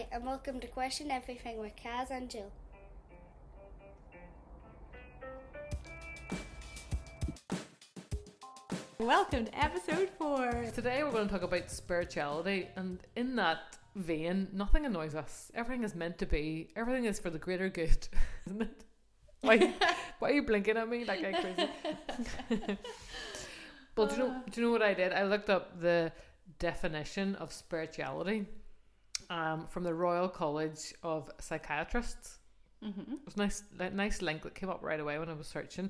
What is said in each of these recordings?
Hi, and welcome to Question Everything with Kaz and Jill. Welcome to episode 4. Today we're going to talk about spirituality, and in that vein, nothing annoys us. Everything is meant to be. Everything is for the greater good, isn't it? Why are you blinking at me like I'm crazy? Well, do you know what I did? I looked up the definition of spirituality from the Royal College of Psychiatrists. Mm-hmm. It was nice link that came up right away when I was searching.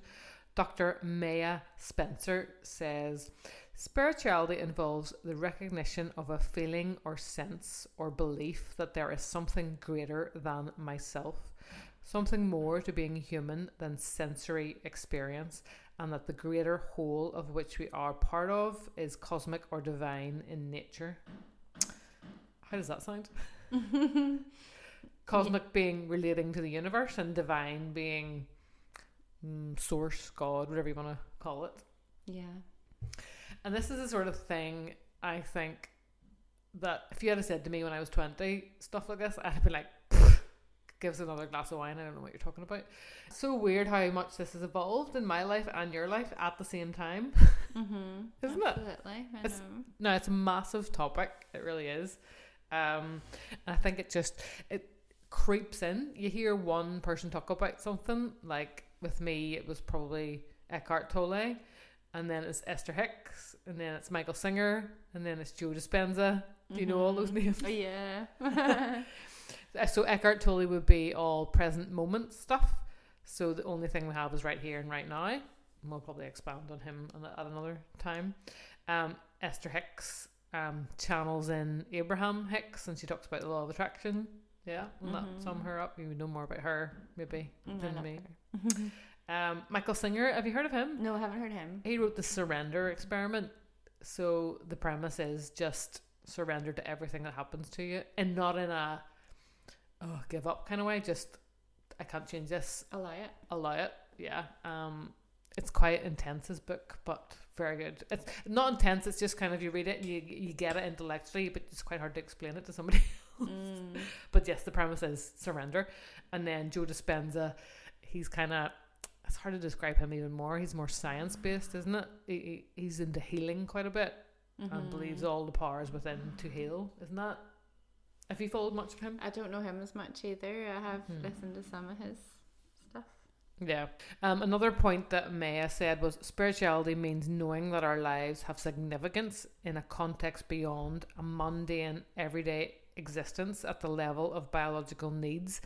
Dr. Maya Spencer says, spirituality involves the recognition of a feeling or sense or belief that there is something greater than myself, something more to being human than sensory experience, and that the greater whole of which we are part of is cosmic or divine in nature. How does that sound? Cosmic being relating to the universe, and divine being source, God, whatever you want to call it. Yeah. And this is the sort of thing I think that if you had said to me when I was 20 stuff like this, I'd be like, give us another glass of wine, I don't know what you're talking about. It's so weird how much this has evolved in my life and your life at the same time. Mm-hmm. Isn't Absolutely. It? I know. It's a massive topic. It really is. I think it creeps in. You hear one person talk about something, like with me it was probably Eckhart Tolle, and then it's Esther Hicks, and then it's Michael Singer, and then it's Joe Dispenza. Do you know all those names? Yeah. So Eckhart Tolle would be all present moment stuff, so the only thing we have is right here and right now, and we'll probably expand on him at another time. Esther Hicks channels in Abraham Hicks, and she talks about the law of attraction. Yeah, and that sum her up. You would know more about her maybe than me. Michael Singer, have you heard of him? No, I haven't heard of him. He wrote the Surrender Experiment. So the premise is just surrender to everything that happens to you, and not in a give up kind of way. Just, I can't change this. Allow it. Yeah. It's quite intense, his book, but very good. It's not intense, it's just kind of, you read it and you get it intellectually, but it's quite hard to explain it to somebody else. But yes, the premise is surrender. And then Joe Dispenza, he's kind of, it's hard to describe him even more. He's more science-based, isn't it? He's into healing quite a bit, and believes all the powers within to heal, isn't that? Have you followed much of him? I don't know him as much either. I have listened to some of his stuff. Yeah. Another point that Maya said was, spirituality means knowing that our lives have significance in a context beyond a mundane everyday existence at the level of biological needs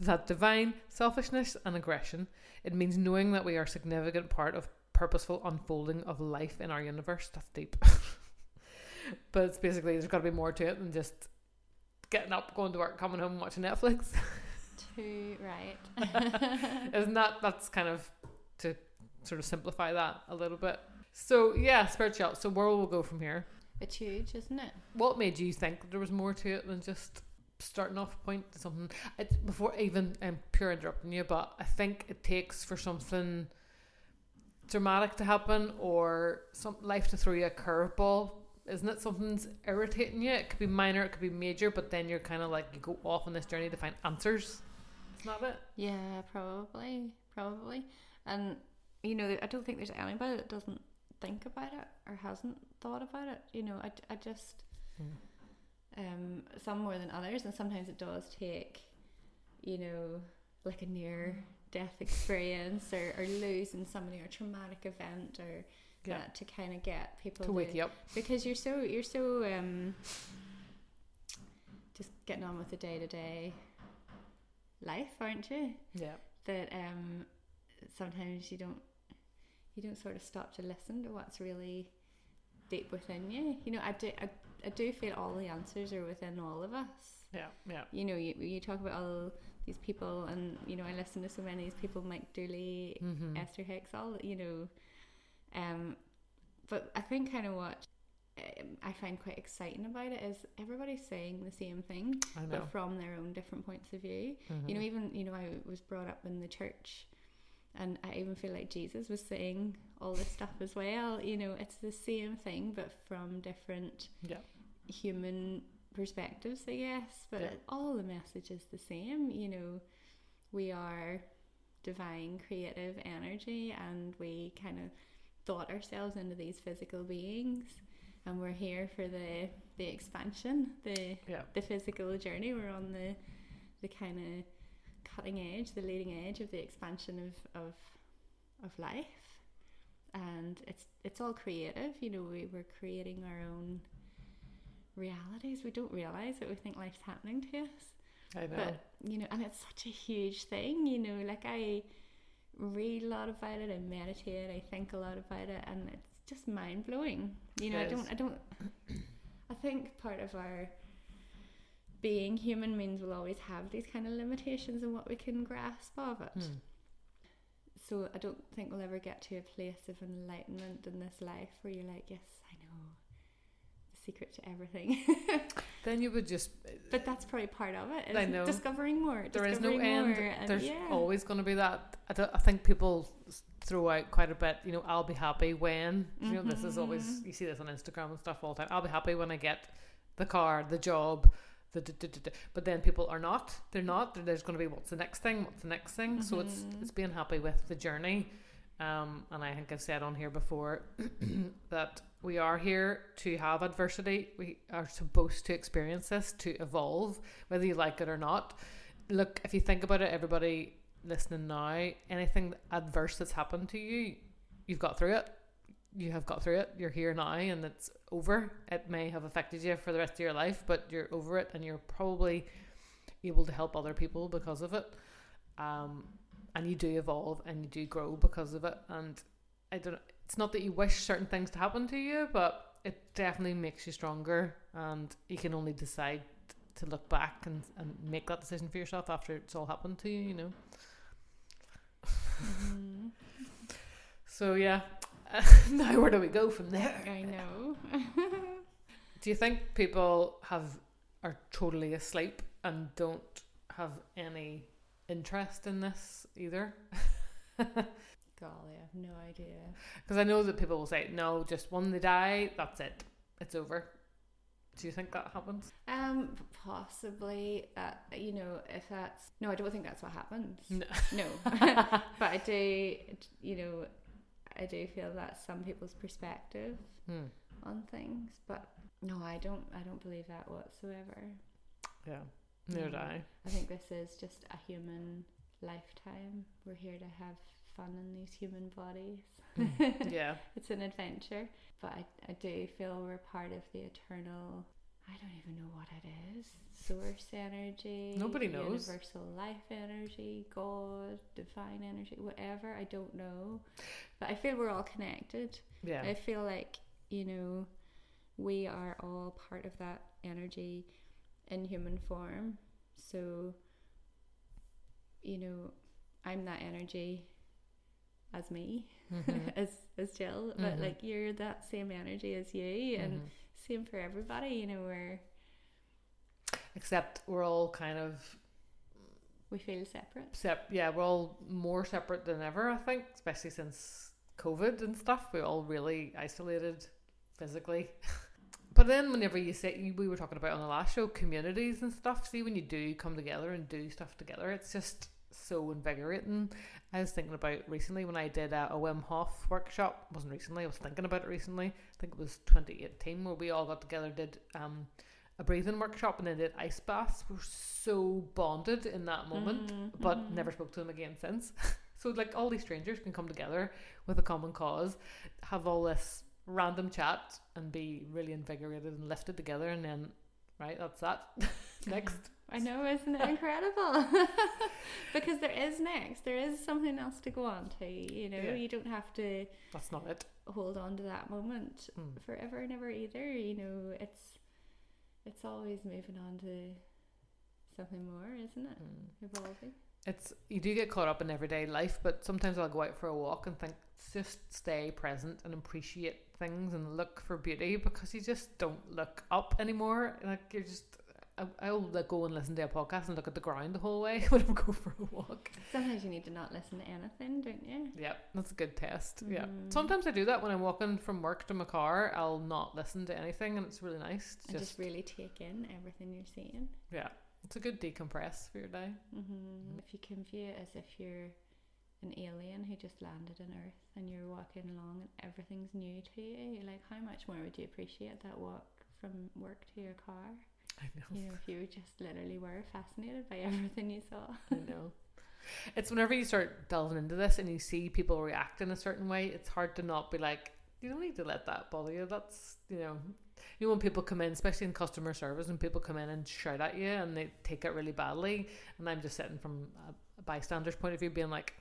that divine selfishness and aggression. It means knowing that we are a significant part of purposeful unfolding of life in our universe. That's deep. But it's basically, there's got to be more to it than just getting up, going to work, coming home, watching Netflix. Too right. Isn't that's kind of to sort of simplify that a little bit. So yeah, spiritual. So where will we go from here? It's huge, isn't it? What made you think there was more to it than just starting off point to something? Before even I'm pure interrupting you, but I think it takes for something dramatic to happen or some life to throw you a curveball. Isn't it something's irritating you? It could be minor, it could be major, but then you're kind of like, you go off on this journey to find answers. Isn't that it? Yeah, probably. And, you know, I don't think there's anybody that doesn't think about it or hasn't thought about it. You know, I just, some more than others, and sometimes it does take, you know, like a near-death experience or losing somebody or a traumatic event or... Yeah. That to kind of get people to wake you up, because you're so just getting on with the day-to-day life, aren't you? Yeah. That sometimes you don't sort of stop to listen to what's really deep within you. You know, I do feel all the answers are within all of us. Yeah. You know, you talk about all these people, and you know, I listen to so many of these people, Mike Dooley, Esther Hicks, all, you know. But I think kind of what I find quite exciting about it is everybody's saying the same thing, but from their own different points of view. You know, even, you know, I was brought up in the church, and I even feel like Jesus was saying all this stuff as well. You know, it's the same thing, but from different human perspectives, I guess, but all the message is the same. You know, we are divine creative energy, and we kind of thought ourselves into these physical beings, and we're here for the expansion, the physical journey. We're on the kind of cutting edge, the leading edge of the expansion of life, and it's all creative. You know, we're creating our own realities. We don't realize that we think life's happening to us. I know. But, you know, and it's such a huge thing, you know, like I read a lot about it, I meditate, I think a lot about it, and it's just mind blowing. You know, I think part of our being human means we'll always have these kind of limitations in what we can grasp of it. So I don't think we'll ever get to a place of enlightenment in this life where you're like, yes, I know the secret to everything. Then you would just... But that's probably part of it. I know. Discovering more. There is no end. There's always going to be that. I think people throw out quite a bit, you know, I'll be happy when... You know, this is always... You see this on Instagram and stuff all the time. I'll be happy when I get the car, the job... But then people are not. They're not. There's going to be what's the next thing? What's the next thing? So it's being happy with the journey. And I think I've said on here before that we are here to have adversity. We are supposed to experience this to evolve, whether you like it or not. Look, if you think about it, everybody listening now, anything adverse that's happened to you, you've got through it. You have got through it. You're here now, and it's over. It may have affected you for the rest of your life, but you're over it, and you're probably able to help other people because of it. And you do evolve and you do grow because of it. And I don't know, it's not that you wish certain things to happen to you, but it definitely makes you stronger, and you can only decide to look back and make that decision for yourself after it's all happened to you, you know. So yeah. Now where do we go from there? I know. Do you think people are totally asleep and don't have any interest in this either? Golly, I have no idea. Because I know that people will say, no, just when they die, that's it. It's over. Do you think that happens? Possibly. You know, if that's... No, I don't think that's what happens. No. But I do, you know... I do feel that's some people's perspective on things, but no, I don't believe that whatsoever. Yeah, neither do I. I think this is just a human lifetime. We're here to have fun in these human bodies. Yeah, it's an adventure, but I do feel we're part of the eternal. I don't even know what it is. Source energy. Nobody knows. Universal life energy, God, divine energy, whatever. I don't know. But I feel we're all connected. Yeah. I feel like, you know, we are all part of that energy in human form. So, you know, I'm that energy as me, as Jill. But like, you're that same energy as you, and same for everybody, you know. We're all kind of... We feel separate. Yeah, we're all more separate than ever, I think, especially since COVID and stuff. We're all really isolated physically. But then whenever you say... We were talking about on the last show, communities and stuff. See, when you do come together and do stuff together, it's just so invigorating. I was thinking about recently when I did a Wim Hof workshop. It wasn't recently, I was thinking about it recently. I think it was 2018 where we all got together, did a breathing workshop, and then did ice baths. We were so bonded in that moment, but never spoke to them again since. So like, all these strangers can come together with a common cause, have all this random chat, and be really invigorated and lifted together, and then right, that's that. Next. I know, isn't it incredible? Because there is next. There is something else to go on to, you know. Yeah. You don't have to... That's not it. Hold on to that moment forever and ever either, you know. It's always moving on to something more, isn't it? Evolving. You do get caught up in everyday life, but sometimes I'll go out for a walk and think, just stay present and appreciate things and look for beauty, because you just don't look up anymore. Like, you're just... I'll like go and listen to a podcast and look at the ground the whole way when I go for a walk. Sometimes you need to not listen to anything, don't you? Yeah, that's a good test. Yeah. Sometimes I do that when I'm walking from work to my car. I'll not listen to anything, and it's really nice to just really take in everything you're seeing. Yeah, it's a good decompress for your day. Mm-hmm. If you can view it as if you're an alien who just landed on Earth and you're walking along and everything's new to you, you're like, how much more would you appreciate that walk from work to your car? I know. You know, if you just literally were fascinated by everything you saw. I know. It's whenever you start delving into this and you see people react in a certain way, it's hard to not be like, you don't need to let that bother you. That's, you know, when people come in, especially in customer service, when people come in and shout at you and they take it really badly, and I'm just sitting from a bystander's point of view being like,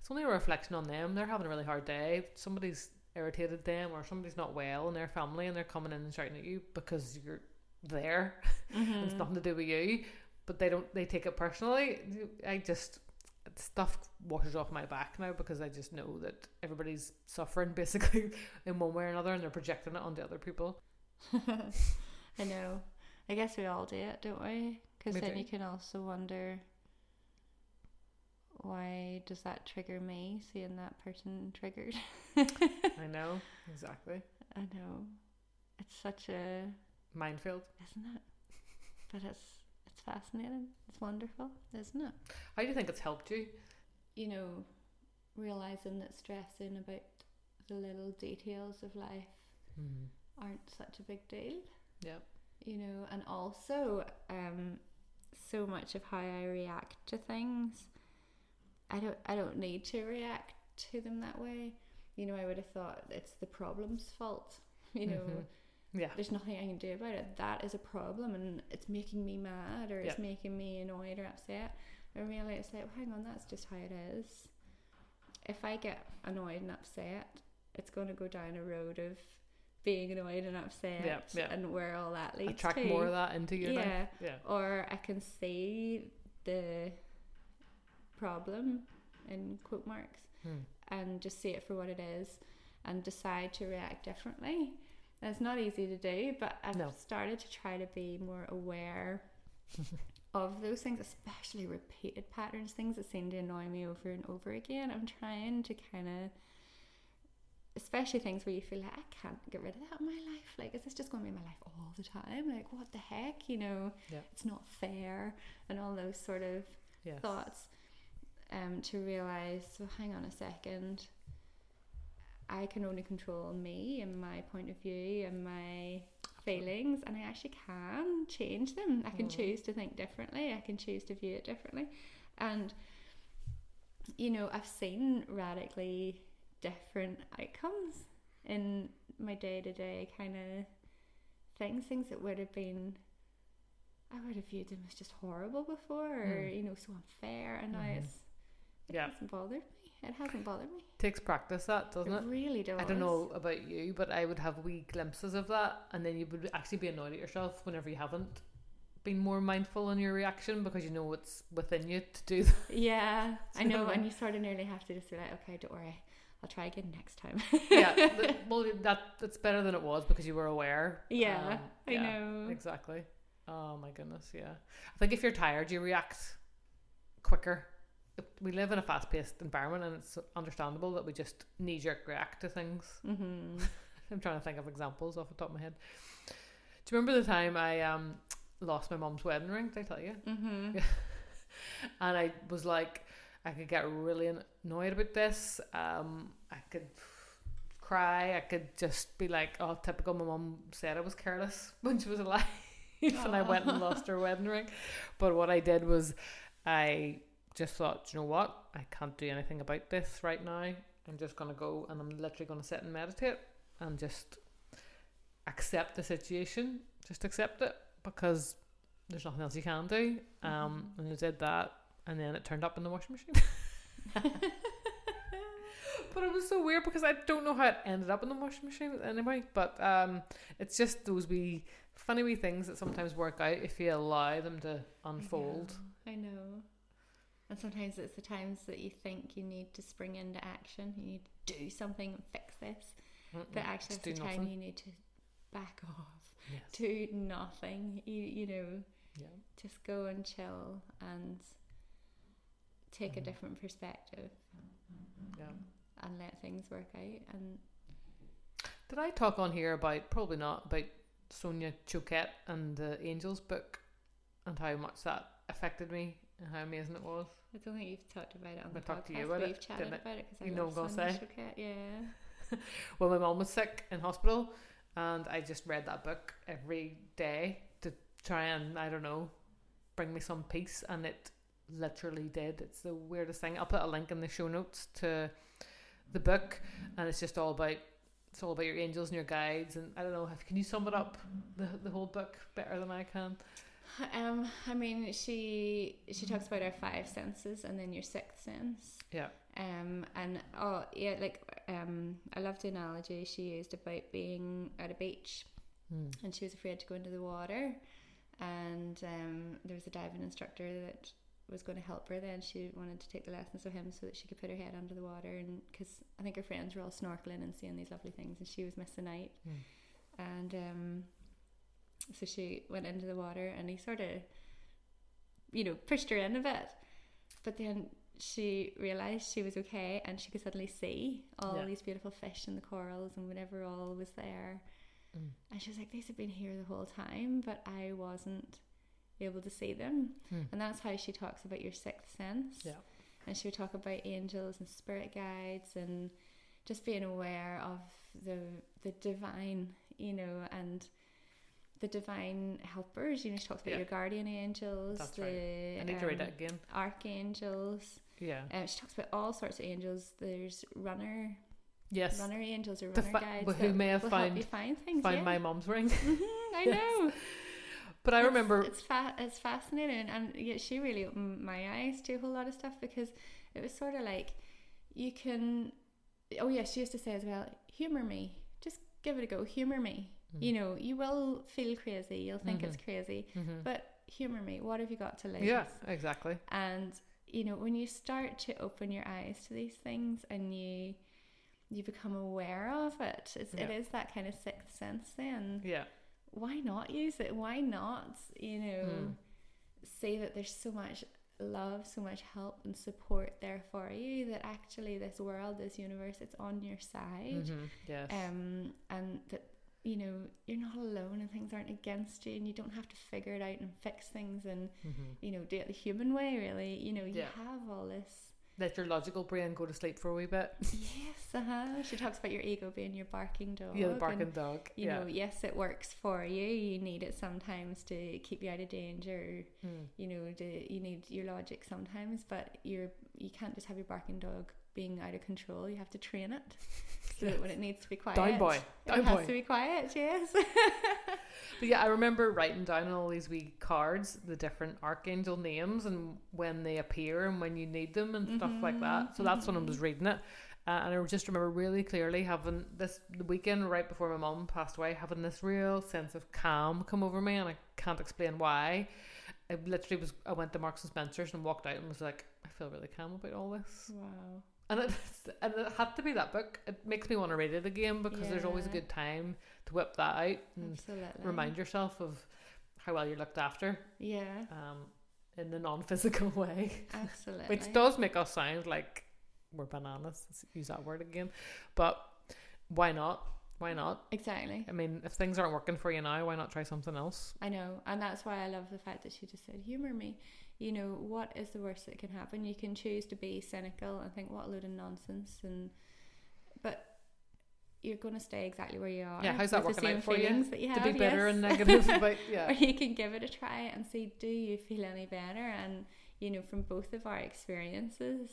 it's only a reflection on them. They're having a really hard day. Somebody's irritated them, or somebody's not well in their family and they're coming in and shouting at you because you're there. Mm-hmm. It's nothing to do with you, but they take it personally. I just, stuff washes off my back now because I just know that everybody's suffering basically in one way or another, and they're projecting it onto other people. I know. I guess we all do it, don't we? Because then you can also wonder, why does that trigger me seeing that person triggered? I know, exactly. I know. It's such a minefield, isn't it? But it's fascinating. It's wonderful, isn't it? How do you think it's helped you? You know, realizing that stressing about the little details of life aren't such a big deal. Yeah. You know, and also so much of how I react to things, I don't need to react to them that way. You know, I would have thought it's the problem's fault. You know, yeah, there's nothing I can do about it. That is a problem, and it's making me mad, or it's making me annoyed or upset. And really, it's like, well, hang on, that's just how it is. If I get annoyed and upset, it's going to go down a road of being annoyed and upset, and where all that leads to. Attract more of that into your life. Yeah, or I can see the problem in quote marks and just see it for what it is and decide to react differently. And it's not easy to do, but I've started to try to be more aware of those things, especially repeated patterns, things that seem to annoy me over and over again. I'm trying to kind of, especially things where you feel like, I can't get rid of that in my life. Like, is this just going to be my life all the time? Like, what the heck, you know? Yeah. It's not fair, and all those sort of thoughts. To realize, so hang on a second, I can only control me and my point of view and my feelings, and I actually can change them. I can choose to think differently. I can choose to view it differently. And, you know, I've seen radically different outcomes in my day-to-day kind of things that would have been, I would have viewed them as just horrible before, or, you know, so unfair, and now it's, it hasn't bothered me. It hasn't bothered me. Takes practice, that, doesn't it? It really does. I don't know about you, but I would have wee glimpses of that, and then you would actually be annoyed at yourself whenever you haven't been more mindful in your reaction, because you know it's within you to do that. Yeah, I know, and you sort of nearly have to just be like, okay, don't worry, I'll try again next time. Well, that's better than it was, because you were aware. Yeah, I know. Exactly. Oh my goodness, yeah. I think if you're tired, you react quicker. We live in a fast-paced environment, and it's understandable that we just knee-jerk react to things. Mm-hmm. I'm trying to think of examples off the top of my head. Do you remember the time I lost my mom's wedding ring? Did I tell you? Mm-hmm. And I was like, I could get really annoyed about this. I could cry. I could just be like, oh, typical, my mom said I was careless when she was alive. And I went and lost her wedding ring. But what I did was, I just thought, you know what, I can't do anything about this right now. I'm just going to go, and I'm literally going to sit and meditate and just accept the situation. Just accept it, because there's nothing else you can do. And I did that, and then it turned up in the washing machine. But it was so weird, because I don't know how it ended up in the washing machine anyway. But it's just those wee funny wee things that sometimes work out if you allow them to unfold. I know. And sometimes it's the times that you think you need to spring into action, you need to do something and fix this, but actually it's the time you need to back off, do nothing. You know, Yeah. Just go and chill and take a different perspective. Yeah. And let things work out. And did I talk on here about, probably not, about Sonia Choquette and the Angels book and how much that affected me and how amazing it was? I don't think you've talked about it on the podcast, we've chatted about it because I love Sonia Choquette. Yeah. Well, my mum was sick in hospital and I just read that book every day to try and, I don't know, bring me some peace, and it literally did. It's the weirdest thing. I'll put a link in the show notes to the book, and it's just all about, it's all about your angels and your guides, and I don't know, can you sum it up, the whole book, better than I can? I mean, she talks about our five senses and then your sixth sense. Yeah. And oh yeah, like I loved the analogy she used about being at a beach, and she was afraid to go into the water, and there was a diving instructor that was going to help her then. She wanted to take the lessons of him so that she could put her head under the water, and because I think her friends were all snorkeling and seeing these lovely things and she was missing out. And so she went into the water and he sort of, you know, pushed her in a bit, but then she realised she was okay and she could suddenly see all these beautiful fish and the corals and whatever all was there, and she was like, these have been here the whole time but I wasn't able to see them. And that's how she talks about your sixth sense. Yeah. And she would talk about angels and spirit guides and just being aware of the divine, you know, and the divine helpers. You know, she talks about your guardian angels. That's right. I need to read that again. Archangels. Yeah. She talks about all sorts of angels. There's runner. Yes. Runner angels or runner guides who may have help you find things. My mom's ring. I know. But I remember it's fascinating, and yet she really opened my eyes to a whole lot of stuff, because it was sort of like, you can, oh yeah, she used to say as well, humor me, just give it a go, humor me. You know, you will feel crazy, you'll think it's crazy, but humor me, what have you got to lose? Yeah, exactly. And you know, when you start to open your eyes to these things and you become aware of it, it is that kind of sixth sense then. Yeah. Why not use it? Why not, you know, say that there's so much love, so much help and support there for you, that actually this world, this universe, it's on your side. Yes. And that, you know, you're not alone and things aren't against you and you don't have to figure it out and fix things and, you know, do it the human way, really. You know, you have all this. Let your logical brain go to sleep for a wee bit. Yes, She talks about your ego being your barking dog. Yeah, the barking dog. You know, yes, it works for you. You need it sometimes to keep you out of danger. You know, you need your logic sometimes, but you can't just have your barking dog being out of control. You have to train it so that when it needs to be quiet, it has to be quiet. Yes. But yeah, I remember writing down all these wee cards, the different archangel names and when they appear and when you need them and stuff like that. So that's when I was reading it, and I just remember really clearly having this, the weekend right before my mum passed away, having this real sense of calm come over me, and I can't explain why. I went to Marks and Spencer's and walked out and was like, I feel really calm about all this. Wow. And it had to be that book. It makes me want to read it again, because there's always a good time to whip that out and remind yourself of how well you're looked after. Yeah. In the non-physical way. Absolutely. Which does make us sound like we're bananas. Let's use that word again. But why not? Why not? Exactly. I mean, if things aren't working for you now, why not try something else? I know. And that's why I love the fact that she just said, humor me. You know, what is the worst that can happen? You can choose to be cynical and think, what a load of nonsense, but you're going to stay exactly where you are. Yeah, how's that working out for you? That you have, to be bitter and negative about, yeah. Or you can give it a try and see, do you feel any better? And, you know, from both of our experiences,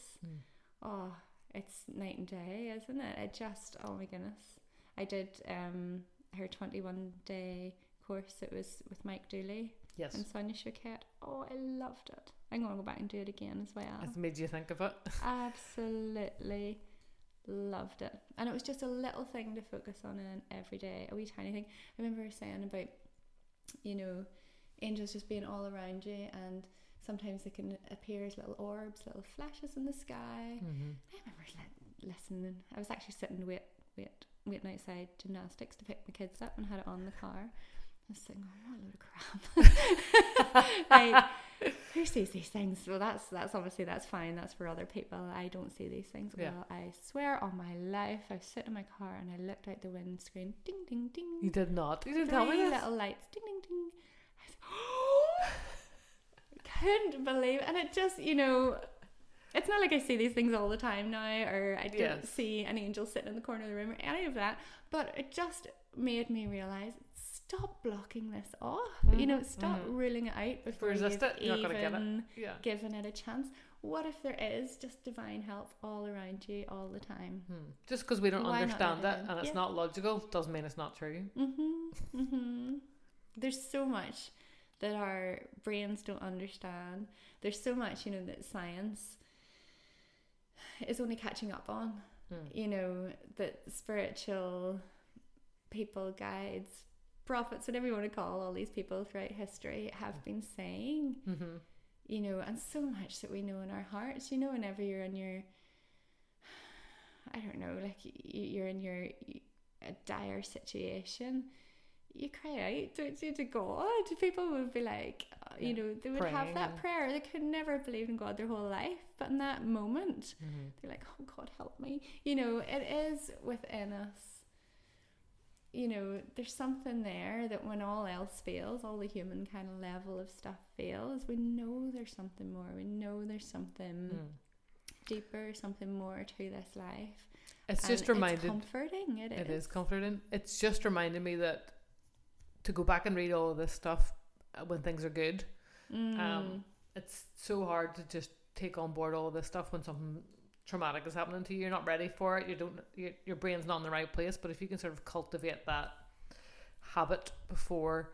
oh, it's night and day, isn't it? It just, oh my goodness. I did her 21-day course. It was with Mike Dooley. Yes. And Sonia Choquette. Oh, I loved it. I'm going to go back and do it again as well. It's made you think of it. Absolutely loved it. And it was just a little thing to focus on in every day, a wee tiny thing. I remember her saying about, you know, angels just being all around you, and sometimes they can appear as little orbs, little flashes in the sky. I remember listening. I was actually sitting waiting outside gymnastics to pick my kids up, and had it on the car. I was saying, oh, what a load of crap. Like, who sees these things? Well, that's obviously, that's fine. That's for other people. I don't see these things. Yeah. Well, I swear on my life, I was sitting in my car and I looked out the windscreen. Ding, ding, ding. You did not. You didn't tell me this. Little lights. Ding, ding, ding. I was, couldn't believe it. And it just, you know, it's not like I see these things all the time now, or I didn't see an angel sitting in the corner of the room or any of that. But it just made me realize, stop blocking this off. You know, stop ruling it out before you've even given it a chance. What if there is just divine help all around you all the time? Just because we don't understand it and it's not logical doesn't mean it's not true. There's so much that our brains don't understand. There's so much, you know, that science is only catching up on. You know, that spiritual people, guides, prophets, whatever you want to call all these people throughout history, have been saying. You know, and so much that we know in our hearts. You know, whenever you're in your, I don't know, like you're in your a dire situation, you cry out, don't you, to God? People would be like, you know, they would have that prayer. They could never have believed in God their whole life, but in that moment, they're like, oh God, help me. You know, it is within us. You know, there's something there that when all else fails, all the human kind of level of stuff fails, we know there's something more. We know there's something deeper, something more to this life. It's just reminded. It's comforting. It is comforting. It's just reminded me that to go back and read all of this stuff when things are good, it's so hard to just take on board all of this stuff when something traumatic is happening to you. You're not ready for it. You don't. Your brain's not in the right place. But if you can sort of cultivate that habit before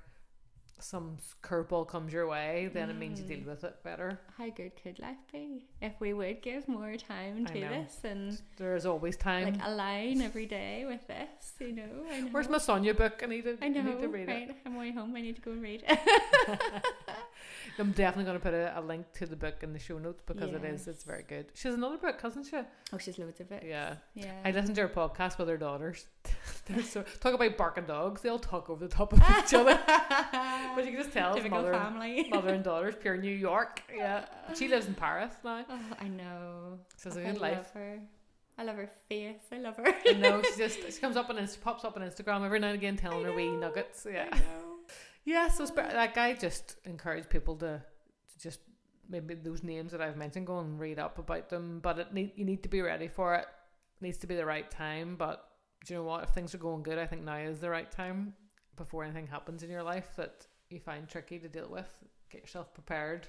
some curveball comes your way, then it means you deal with it better. How good could life be if we would give more time to this? And there is always time. Like a line every day with this, you know. I know. Where's my Sonia book? I need to read it. I'm way home. I need to go and read it. I'm definitely going to put a link to the book in the show notes because it's very good. She has another book, hasn't she? Oh, she's loads of it. Yeah. I listened to her podcast with her daughters. Talk about barking dogs. They all talk over the top of each other. But you can just tell it's mother and daughters, pure New York. Yeah. She lives in Paris now. Oh, I know. So it's a good life. I love her. I love her face. I love her. I know. She comes up and pops up on Instagram every now and again telling her wee nuggets. Yeah. I know. Yeah, so like I just encourage people to just maybe those names that I've mentioned, go and read up about them. But you need to be ready for it. It needs to be the right time. But do you know what? If things are going good, I think now is the right time before anything happens in your life that you find tricky to deal with. Get yourself prepared.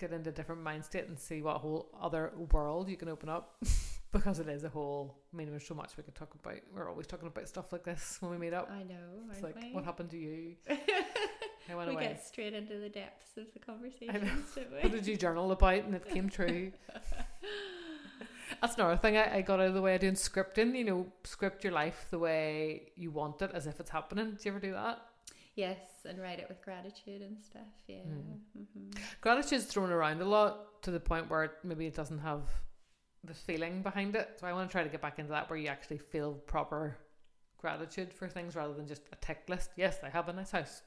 Get into a different mind state and see what whole other world you can open up. Because it is a whole, I mean, there's so much we could talk about. We're always talking about stuff like this when we meet up. I know. It's like, we? What happened to you? I went away. We get straight into the depths of the conversation. What did you journal about? And it came true. That's another thing I got out of the way of doing scripting. You know, script your life the way you want it as if it's happening. Do you ever do that? Yes, and write it with gratitude and stuff. Yeah. Gratitude's thrown around a lot to the point where maybe it doesn't have the feeling behind it. So I want to try to get back into that where you actually feel proper gratitude for things rather than just a tick list. Yes, I have a nice house.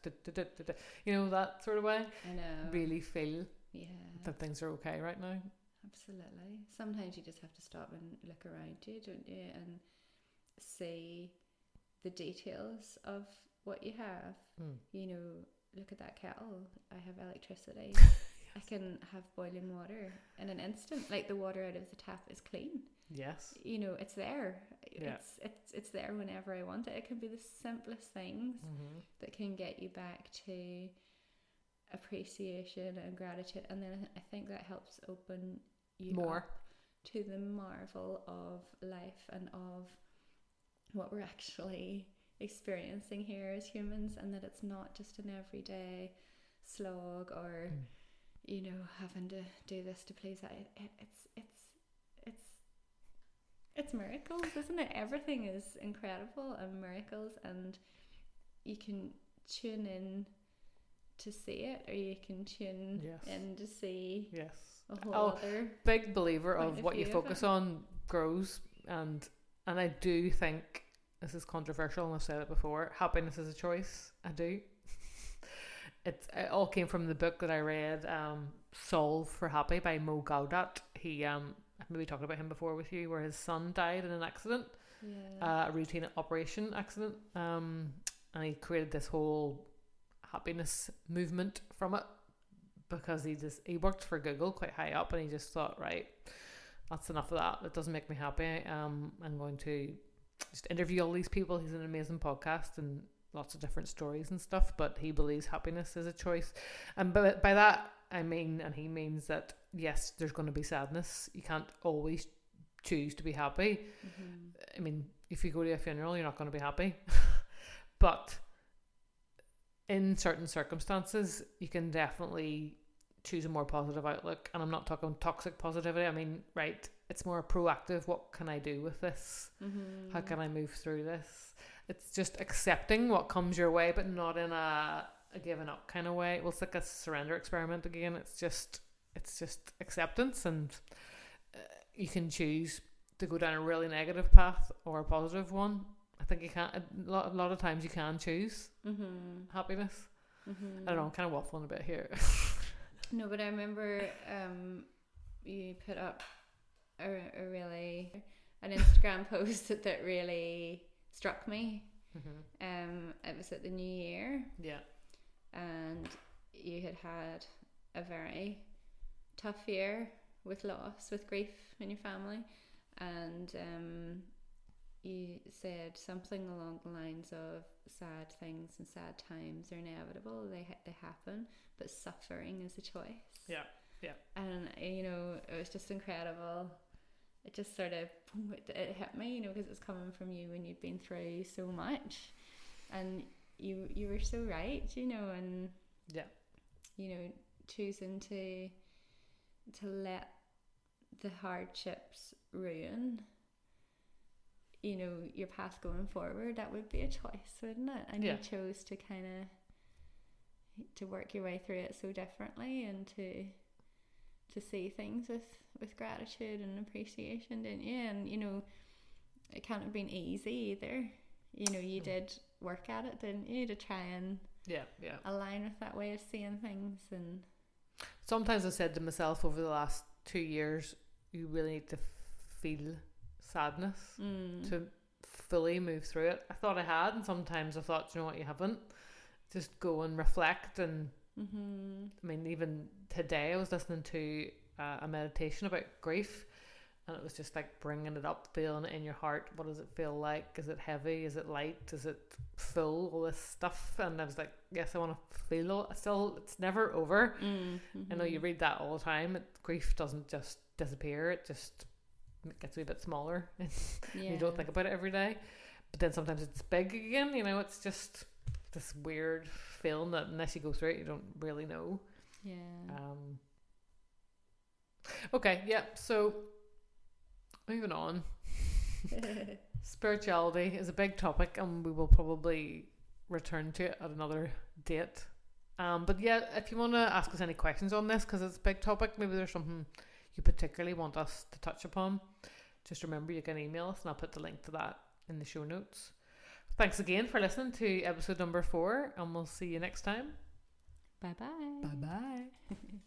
You know, that sort of way. I know. Really feel that things are okay right now. Absolutely. Sometimes you just have to stop and look around you, don't you? And see the details of what you have. You know, look at that kettle. I have electricity. I can have boiling water in an instant. Like the water out of the tap is clean. Yes. You know, it's there. Yeah. It's there whenever I want it. It can be the simplest things that can get you back to appreciation and gratitude. And then I think that helps open you up to the marvel of life and of what we're actually experiencing here as humans, and that it's not just an everyday slog or you know, having to do this to please that. It's miracles, isn't it? Everything is incredible and miracles, and you can tune in to see it, or you can tune in to see a whole other. Big believer of what you focus on grows, and I do think this is controversial and I've said it before, happiness is a choice. I do. It all came from the book that I read, Solve for Happy by Mo Gawdat. He, I've maybe talked about him before with you, where his son died in an accident, a routine operation accident, and he created this whole happiness movement from it, because he worked for Google quite high up, and he just thought, right, that's enough of that, it doesn't make me happy, I'm going to just interview all these people. He's an amazing podcast and lots of different stories and stuff, but he believes happiness is a choice. And by that I mean, and he means, that yes, there's going to be sadness, you can't always choose to be happy. I mean, if you go to a funeral, you're not going to be happy, but in certain circumstances you can definitely choose a more positive outlook. And I'm not talking toxic positivity, I mean, right, it's more proactive, what can I do with this, how can I move through this. It's just accepting what comes your way, but not in a giving up kind of way. Well, it's like a surrender experiment again. It's just acceptance, and you can choose to go down a really negative path or a positive one. I think you can, a lot of times you can choose happiness. I don't know, I'm kind of waffling a bit here. No, but I remember you put up an Instagram post that really struck me. It was at the New Year. Yeah. And you had a very tough year with loss, with grief in your family, and you said something along the lines of, sad things and sad times are inevitable, they happen, but suffering is a choice. Yeah And you know, it was just incredible. It just sort of, it hit me, you know, because it's coming from you when you've been through so much, and you were so right, you know. And yeah, you know, choosing to let the hardships ruin, you know, your path going forward, that would be a choice, wouldn't it? And you chose to kind of to work your way through it so differently, and to see things with gratitude and appreciation, didn't you? And you know, it can't have been easy either, you know. You did work at it, didn't you, to try and align with that way of seeing things. And sometimes I said to myself over the last 2 years, you really need to feel sadness to fully move through it. I thought I had, and sometimes I thought, you know what, you haven't. Just go and reflect. And I mean, even today I was listening to a meditation about grief, and it was just like bringing it up, feeling it in your heart. What does it feel like? Is it heavy? Is it light? Is it full? All this stuff. And I was like, yes, I want to feel it. Still, it's never over. I know you read that all the time. Grief doesn't just disappear. It just gets a bit smaller. You don't think about it every day, but then sometimes it's big again. You know, it's just this weird feeling that unless you go through it, you don't really know. Okay. So moving on. Spirituality is a big topic, and we will probably return to it at another date. But yeah, if you want to ask us any questions on this, because it's a big topic, maybe there's something you particularly want us to touch upon, just remember you can email us, and I'll put the link to that in the show notes. Thanks again for listening to episode number 4, and we'll see you next time. Bye bye.